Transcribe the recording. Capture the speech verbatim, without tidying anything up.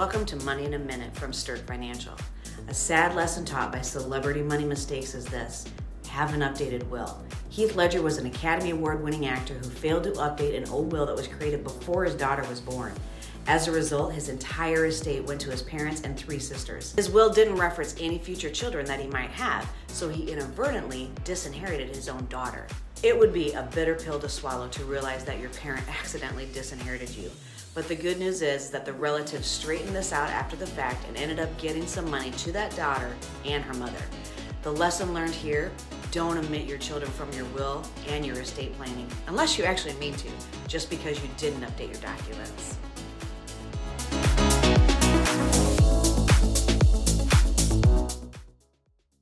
Welcome to Money in a Minute from Sterk Financial. A sad lesson taught by celebrity money mistakes is this: have an updated will. Heath Ledger was an Academy Award winning actor who failed to update an old will that was created before his daughter was born. As a result, his entire estate went to his parents and three sisters. His will didn't reference any future children that he might have, so he inadvertently disinherited his own daughter. It would be a bitter pill to swallow to realize that your parent accidentally disinherited you. But the good news is that the relatives straightened this out after the fact and ended up getting some money to that daughter and her mother. The lesson learned here: don't omit your children from your will and your estate planning, unless you actually mean to, just because you didn't update your documents.